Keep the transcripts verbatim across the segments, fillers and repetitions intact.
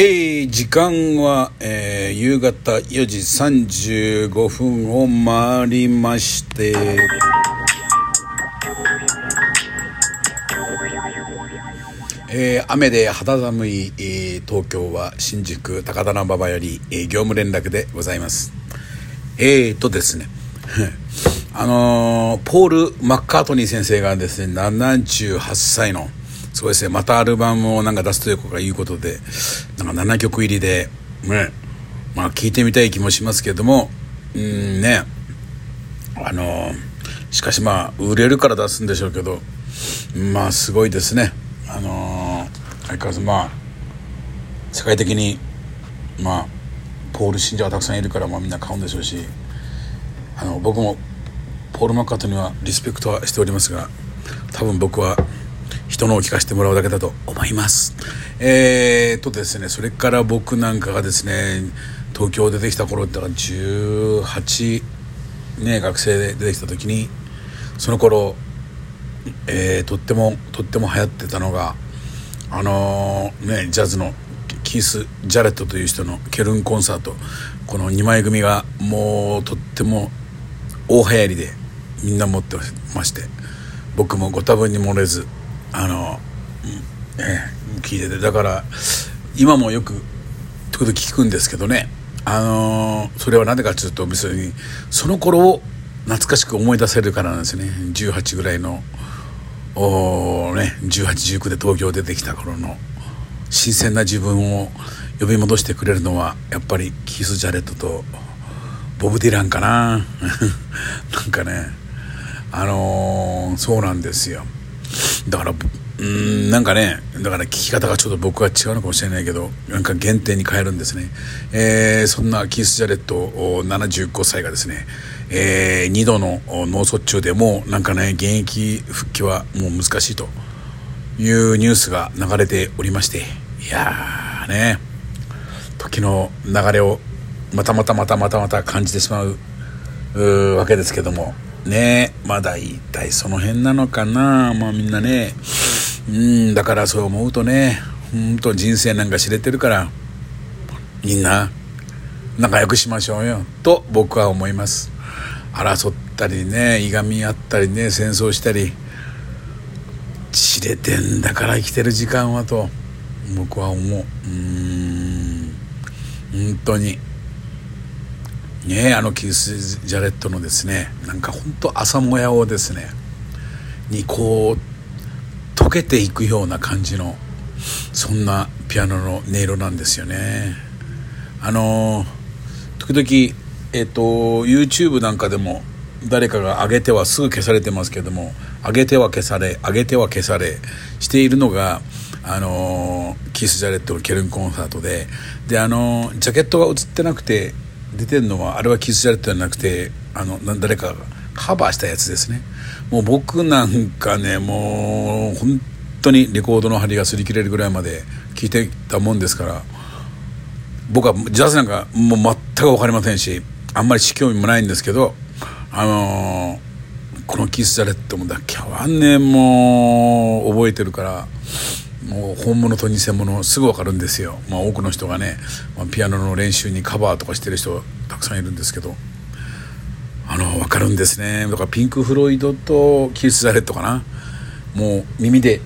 えー、時間は、えー、夕方よじさんじゅうごふんを回りまして、えー、雨で肌寒い、えー、東京は新宿高田馬場より、えー、業務連絡でございます。えーとですねあのー、ポール・マッカートニー先生がですねななじゅうはっさいのそうですね、またアルバムをなんか出すということでなんかななきょく入りで、ね、まあ、聴いてみたい気もしますけれども、うんね、あのしかしまあ売れるから出すんでしょうけど、まあすごいですね。あの相変わらずまあ世界的にまあポール信者がたくさんいるから、まあ、みんな買うんでしょうし、あの僕もポール・マッカートニーはリスペクトはしておりますが、多分僕は人のを聞かせてもらうだけだと思います。えーとですね、それから僕なんかがですね、東京出てきた頃ってじゅうはち、ね、学生で出てきた時に、その頃、えー、とってもとっても流行ってたのがあのー、ねジャズのキース・ジャレットという人のケルンコンサート、このにまい組がもうとっても大流行りでみんな持ってまして、僕もご多分に漏れずあの、えー、聞いてて、だから今もよく時々聞くんですけどね、あのー、それはなぜかというと別にその頃を懐かしく思い出せるからなんですね。じゅうはちぐらいのお、ね、じゅうはち、じゅうきゅうで東京出てきた頃の新鮮な自分を呼び戻してくれるのはやっぱりキース・ジャレットとボブ・ディランかななんかね、あのー、そうなんですよ。だからうーんなんかねだから聞き方がちょっと僕は違うのかもしれないけど、なんか原点に変えるんですね。えー、そんなキース・ジャレットななじゅうごさいがですね、えー、にどの脳卒中でもうなんかね現役復帰はもう難しいというニュースが流れておりまして、いやーね時の流れをまたまたまたまたまた感じてしまう、うーわけですけどもね、まあ大体その辺なのかな、まあみんなね、うんだからそう思うとね、本当人生なんか知れてるからみんな仲良くしましょうよと僕は思います。争ったりね、いがみ合ったりね、戦争したり知れてんだから生きてる時間はと僕は思う。うーん本当にね、あのキース・ジャレットのですねなんか本当朝もやをですねにこう溶けていくような感じのそんなピアノの音色なんですよね。あの時々、えー、と YouTube なんかでも誰かが上げてはすぐ消されてますけども、上げては消され上げては消されしているのがあのキース・ジャレットのケルンコンサートで、であのジャケットが映ってなくて出てるのはあれはキース・ジャレットじゃなくてあの誰かがカバーしたやつですね。もう僕なんかねもう本当にレコードの針が擦り切れるぐらいまで聴いてたもんですから、僕はジャズなんかもう全く分かりませんしあんまり興味もないんですけど、あのー、このキース・ジャレットもだけはねもう覚えてるからもう本物と偽物すぐ分かるんですよ。まあ、多くの人がね、まあ、ピアノの練習にカバーとかしてる人たくさんいるんですけど、あの分かるんですね。だからピンク・フロイドとキース・ジャレットかな、もう耳でん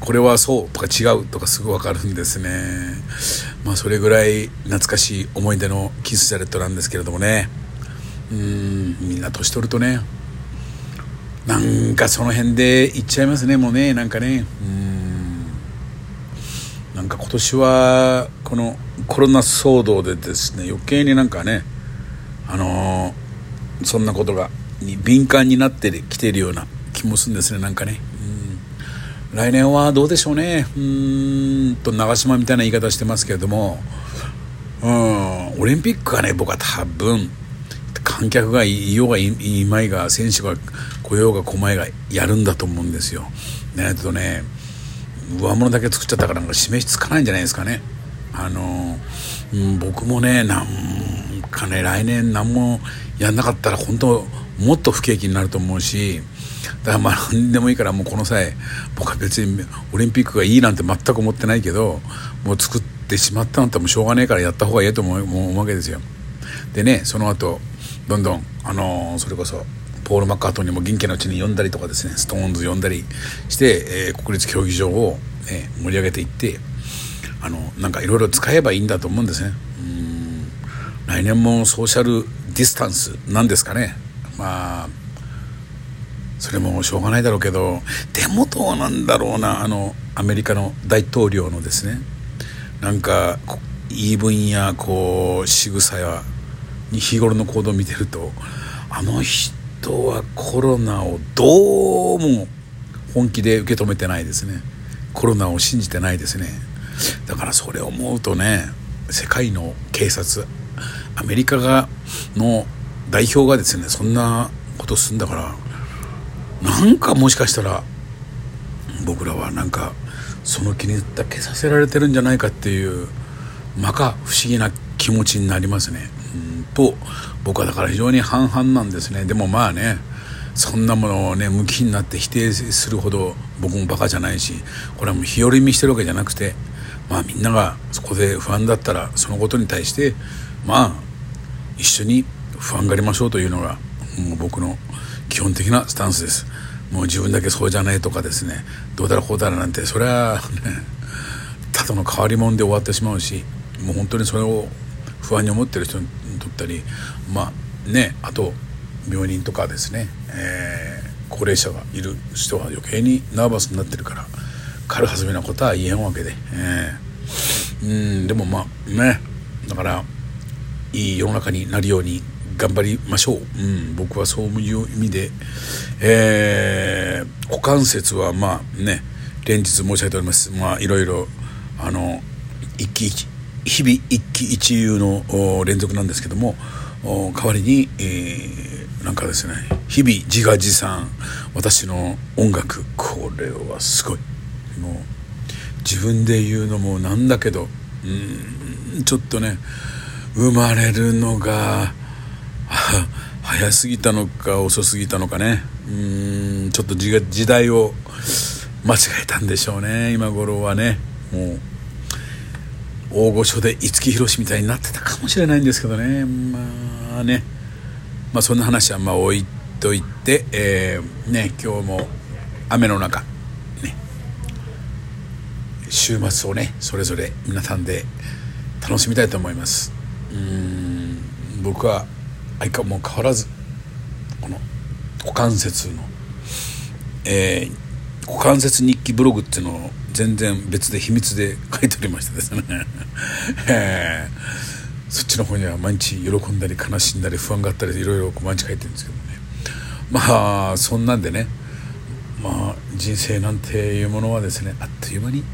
これはそうとか違うとかすぐ分かるんですね。まあそれぐらい懐かしい思い出のキース・ジャレットなんですけれどもね、うーんみんな年取るとねなんかその辺でいっちゃいますね。もうねなんかねうーんなんか今年はこのコロナ騒動でですね余計になんかねあのー、そんなことがに敏感になってきているような気もするんですね。なんかねうん来年はどうでしょうね。うーんと長島みたいな言い方してますけれども、うんオリンピックはね僕は多分観客がいようがいまいが選手が来ようが来まいがやるんだと思うんですよ。ねえとね上物だけ作っちゃったからなんか示しつかないんじゃないですかね。あの、うん、僕もねなんかね来年何もやんなかったら本当もっと不景気になると思うし、だからまあ何でもいいからもうこの際僕は別にオリンピックがいいなんて全く思ってないけど、もう作っってしまったのってもうしょうがねえからやった方がいいと思う、思うわけですよ。でね、その後どんどんあのー、それこそポール・マッカートニーも元気なうちに呼んだりとかですね、ストーンズ呼んだりして、えー、国立競技場を、ね、盛り上げていって、あのなんかいろいろ使えばいいんだと思うんですね。うーん、来年もソーシャルディスタンスなんですかね。まあそれもしょうがないだろうけど、でもどうなんだろうな、あのアメリカの大統領のですね、なんか言い分やこう仕草や日頃の行動を見てると、あの人はコロナをどうも本気で受け止めてないですね。コロナを信じてないですね。だからそれを思うとね、世界の警察、アメリカがの代表がですね、そんなことするんだから、なんかもしかしたら僕らはなんかその気にだけさせられてるんじゃないかっていう、まか不思議な気持ちになりますね。うんと僕はだから非常に半々なんですね。でもまあね、そんなものをね向きになって否定するほど僕もバカじゃないし、これはもう日和見してるわけじゃなくて、まあみんながそこで不安だったらそのことに対してまあ一緒に不安がりましょうというのがもう僕の基本的なスタンスです。もう自分だけそうじゃないとかですね、どうだらこうだらなんて、それは、ね、ただの変わり者で終わってしまうし、もう本当にそれを不安に思ってる人にとったり、まあね、あと病人とかですね、えー、高齢者がいる人は余計にナーバスになってるから、軽はずみなことは言えんわけで、えー、うん、でもまあね、だからいい世の中になるように頑張りましょう。うん、僕はそういう意味で、えー、股関節はまあね、連日申し上げております。まあいろいろあの一喜一日々一喜一憂の連続なんですけども、代わりに、えー、なんかですね、日々自画自賛、私の音楽、これはすごい。もう自分で言うのもなんだけど、うん、ちょっとね、生まれるのが早すぎたのか遅すぎたのかね、うーん、ちょっと時代を間違えたんでしょうね。今頃はね、もう大御所で五木ひろしみたいになってたかもしれないんですけどね。まあね、まあそんな話はまあ置いといて、えー、ね、今日も雨の中、ね、週末をねそれぞれ皆さんで楽しみたいと思います。うーん、僕は相変も変わらずこの股関節の、えー、股関節日記ブログっていうのを全然別で秘密で書いておりましてですね、えー、そっちの方には毎日喜んだり悲しんだり不安があったりいろいろ毎日書いてるんですけどね、まあそんなんでね、まあ人生なんていうものはですね、あっという間に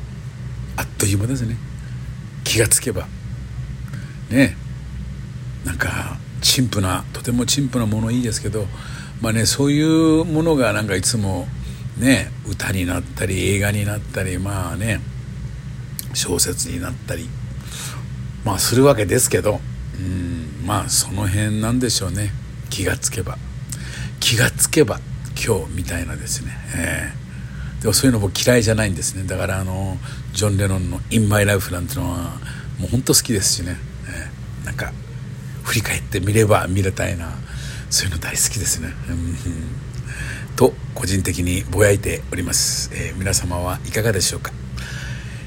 あっという間ですね。気がつけばね、なんか陳腐な、とても陳腐なものいいですけど、まあね、そういうものがなんかいつもね、歌になったり映画になったり、まあね、小説になったり、まあするわけですけど、うーん、まあその辺なんでしょうね。気がつけば気がつけば今日みたいなですね、えー、でもそういうの僕嫌いじゃないんですね。だからあのジョン・レノンの In My Life なんてのはもう本当好きですしね、えー、なんか振り返ってみれば見れたいな、そういうの大好きですね、うん、と個人的にぼやいております、えー、皆様はいかがでしょうか。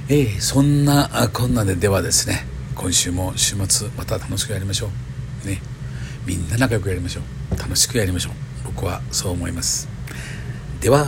えー、そんなこんなでではですね、今週も週末また楽しくやりましょうね。みんな仲良くやりましょう。楽しくやりましょう。僕はそう思います。では。